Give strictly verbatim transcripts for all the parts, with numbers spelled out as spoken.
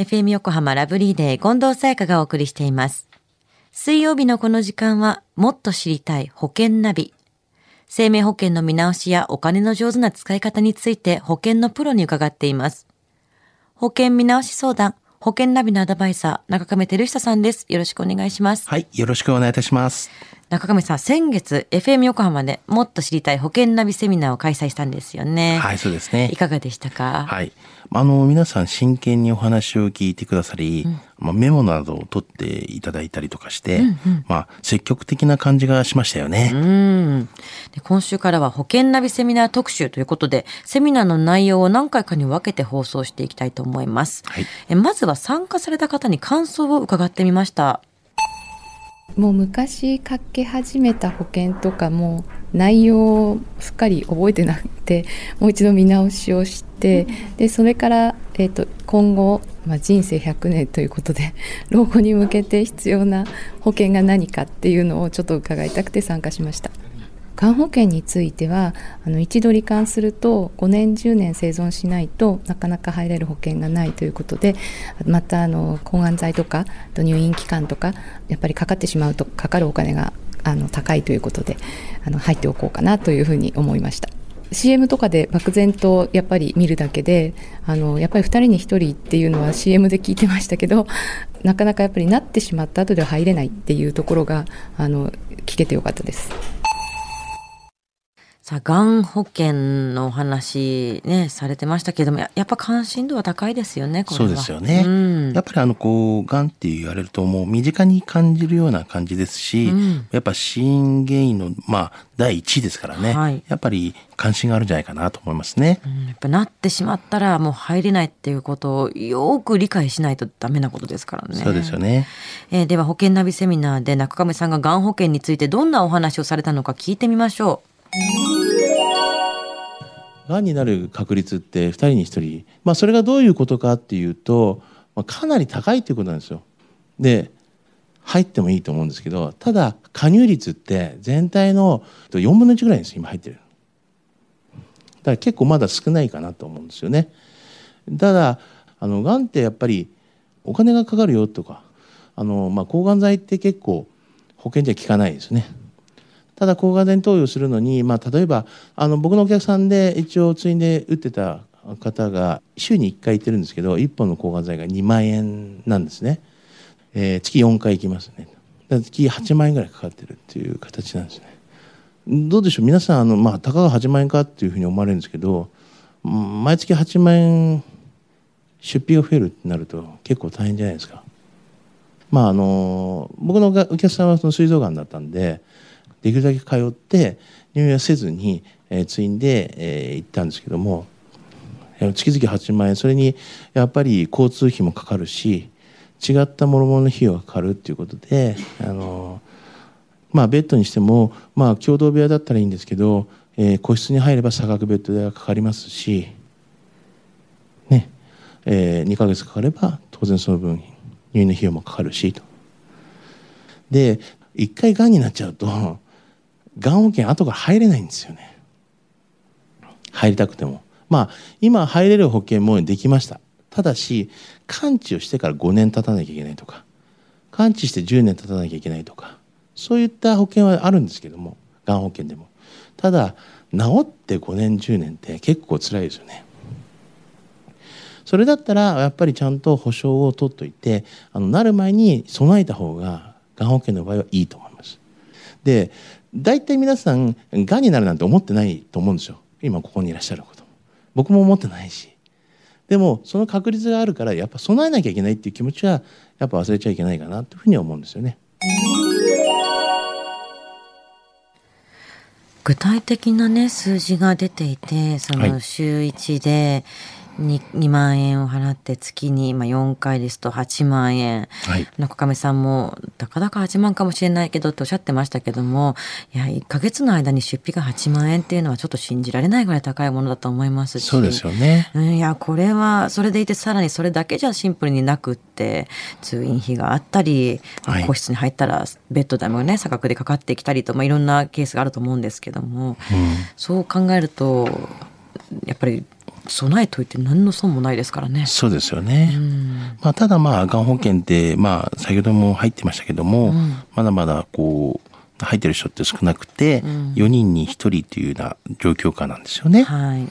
エフエム 横浜ラブリーデー近藤沙耶香がお送りしています。水曜日のこの時間はもっと知りたい保険ナビ。生命保険の見直しやお金の上手な使い方について保険のプロに伺っています。保険見直し相談、保険ナビのアドバイザー、中亀照久さんです。よろしくお願いします。はい、よろしくお願いいたします。中亀さん、先月 エフエム 横浜でもっと知りたい保険ナビセミナーを開催したんですよね。はい、そうですね。いかがでしたか？はい。あの皆さん真剣にお話を聞いてくださり、うんまあ、メモなどを取っていただいたりとかして、うんうんまあ、積極的な感じがしましたよね。うんで今週からは保険ナビセミナー特集ということで、セミナーの内容を何回かに分けて放送していきたいと思います、はい、えまずは参加された方に感想を伺ってみました。もう昔かけ始めた保険とかも内容をすっかり覚えてなくて、もう一度見直しをして、うん、でそれから、えーと、今後、まあ、人生ひゃくねんということで老後に向けて必要な保険が何かっていうのをちょっと伺いたくて参加しました。がん保険についてはあの一度罹患するとごねんじゅうねん生存しないとなかなか入れる保険がないということで、またあの抗がん剤とか入院期間とかやっぱりかかってしまうとかかるお金があの高いということであの入っておこうかなというふうに思いました。シーエム とかで漠然とやっぱり見るだけであのやっぱりふたりにひとりっていうのは シーエム で聞いてましたけど、なかなかやっぱりなってしまった後では入れないっていうところがあの聞けてよかったです。さあ、がん保険のお話ねされてましたけれども、やっぱ関心度は高いですよね。これはそうですよね、うん、やっぱりあのこうがんって言われるともう身近に感じるような感じですし、うん、やっぱ死因原因のまあ第一位ですからね、はい、やっぱり関心があるんじゃないかなと思いますね、うん、やっぱなってしまったらもう入れないっていうことをよく理解しないとダメなことですからね。そうですよね、えー、では保険ナビセミナーで中亀さんががん保険についてどんなお話をされたのか聞いてみましょう。がんになる確率ってふたりにひとり、まあ、それがどういうことかっていうと、まあ、かなり高いということなんですよ。で入ってもいいと思うんですけど、ただ加入率って全体のよんぶんのいちぐらいです今入ってる。だから結構まだ少ないかなと思うんですよね。ただあのがんってやっぱりお金がかかるよとか、あの、まあ、抗がん剤って結構保険じゃ効かないですね。ただ抗がん剤投与するのに、まあ、例えばあの僕のお客さんで一応通院で打ってた方が週にいっかい行ってるんですけど、いっぽんの抗がん剤がにまんえんなんですね、えー、月よんかい行きますね。だ月はちまんえんぐらいかかってるっていう形なんですね。どうでしょう皆さん、あの、まあ、たかがはちまんえんかっていうふうに思われるんですけど、毎月はちまんえん出費が増えるってなると結構大変じゃないですか。まあ、あの僕のお客さんはその膵臓がんだったんで、できるだけ通って入院はせずに、えー、通院で、えー、行ったんですけども、月々はちまんえん、それにやっぱり交通費もかかるし違った諸々の費用がかかるっていうことで、あのー、まあベッドにしても、まあ、共同部屋だったらいいんですけど、えー、個室に入れば差額ベッド代がかかりますし、ねえー、にかげつかかれば当然その分入院の費用もかかるしと。でいっかいがんになっちゃうとがん保険後から入れないんですよね。入りたくても、まあ今入れる保険もできました。ただし完治をしてからごねん経たなきゃいけないとか、完治してじゅうねん経たなきゃいけないとか、そういった保険はあるんですけども、がん保険でもただ治ってごねんじゅうねんって結構辛いですよね。それだったらやっぱりちゃんと保証を取っといて、あのなる前に備えた方ががん保険の場合はいいと思います。で大体皆さんがんになるなんて思ってないと思うんですよ。今ここにいらっしゃること僕も思ってないし、でもその確率があるからやっぱ備えなきゃいけないっていう気持ちはやっぱ忘れちゃいけないかなというふうに思うんですよね。具体的な、ね、数字が出ていて、その週いちで、はいにまんえんを払って月に今よんかいですとはちまんえん、はい、中亀さんもたかだかはちまんかもしれないけどとおっしゃってましたけども、いやいっかげつの間に出費がはちまんえんっていうのはちょっと信じられないぐらい高いものだと思いますし、そうですよね、うん、いやこれはそれでいてさらにそれだけじゃシンプルになくって、通院費があったり、はい、個室に入ったらベッド代もね差額でかかってきたりと、まあ、いろんなケースがあると思うんですけども、うん、そう考えるとやっぱり備えといて何の損もないですからね。そうですよね、うん、まあ、ただまあがん保険って、まあ、先ほども入ってましたけども、うん、まだまだこう入ってる人って少なくて、うん、よにんにひとりというような状況下なんですよね、はい。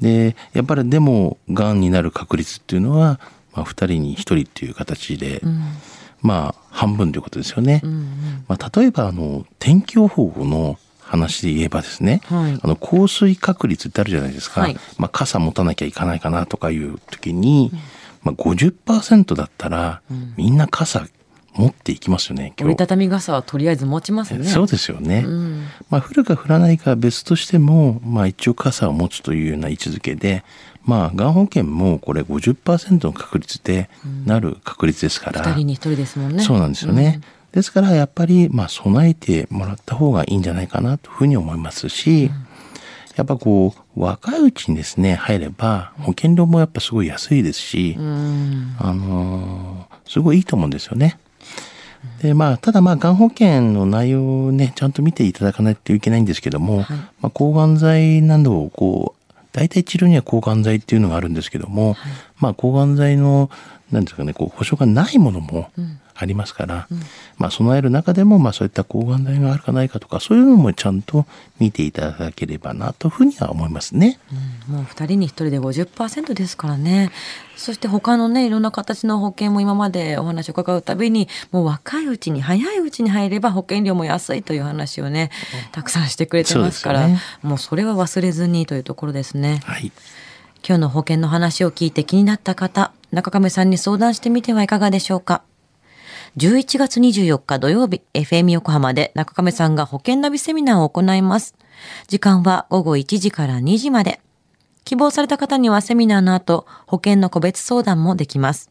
でやっぱりでもがんになる確率っていうのは、まあ、ふたりにひとりという形で、うん、まあ、半分ということですよね、うんうん、まあ、例えばあの天気予報の話で言えばですね、はい、あの降水確率ってあるじゃないですか、はい、まあ、傘持たなきゃいかないかなとかいう時に、うん、まあ、ごじゅっパーセント だったら、うん、みんな傘持っていきますよね。今日折りたたみ傘はとりあえず持ちますね。そうですよね、うん、まあ、降るか降らないかは別としても、まあ、一応傘を持つというような位置づけで、まあ、がん保険もこれ ごじゅっパーセント の確率でなる確率ですから、うん、ふたりにひとりですもんね。そうなんですよね、うん、ですからやっぱりまあ備えてもらった方がいいんじゃないかなというふうに思いますし、うん、やっぱこう若いうちにですね入れば保険料もやっぱすごい安いですし、うん、あのー、すごいいいと思うんですよね。でまあ、ただまあがん保険の内容をねちゃんと見ていただかないといけないんですけども、はい、まあ、抗がん剤などをこう大体治療には抗がん剤っていうのがあるんですけども、はい、まあ、抗がん剤のなんですかねこう保証がないものもありますから、うんうん、まあ、備える中でもまあそういった抗がん剤があるかないかとかそういうのもちゃんと見ていただければなというふうには思いますね、うん、もうふたりにひとりで ごじゅっパーセント ですからね。そして他のねいろんな形の保険も今までお話を伺うたびにもう若いうちに早いうちに入れば保険料も安いという話をねたくさんしてくれてますから、そうですね、もうそれは忘れずにというところですね、はい。今日の保険の話を聞いて気になった方、中亀さんに相談してみてはいかがでしょうか。じゅういちがつにじゅうよっか土曜日、 エフエム 横浜で中亀さんが保険ナビセミナーを行います。時間はごごいちじからにじまで。希望された方にはセミナーの後保険の個別相談もできます。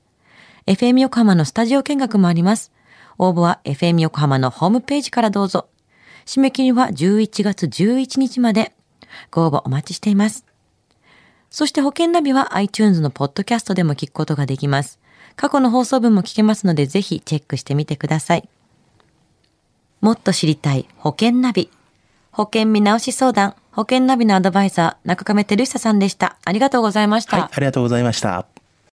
エフエム 横浜のスタジオ見学もあります。応募は エフエム 横浜のホームページからどうぞ。締め切りはじゅういちがつじゅういちにちまで。ご応募お待ちしています。そして保険ナビは iTunes のポッドキャストでも聞くことができます。過去の放送分も聞けますのでぜひチェックしてみてください。もっと知りたい保険ナビ。保険見直し相談、保険ナビのアドバイザー、中亀照久さんでした。ありがとうございました。はい、ありがとうございました。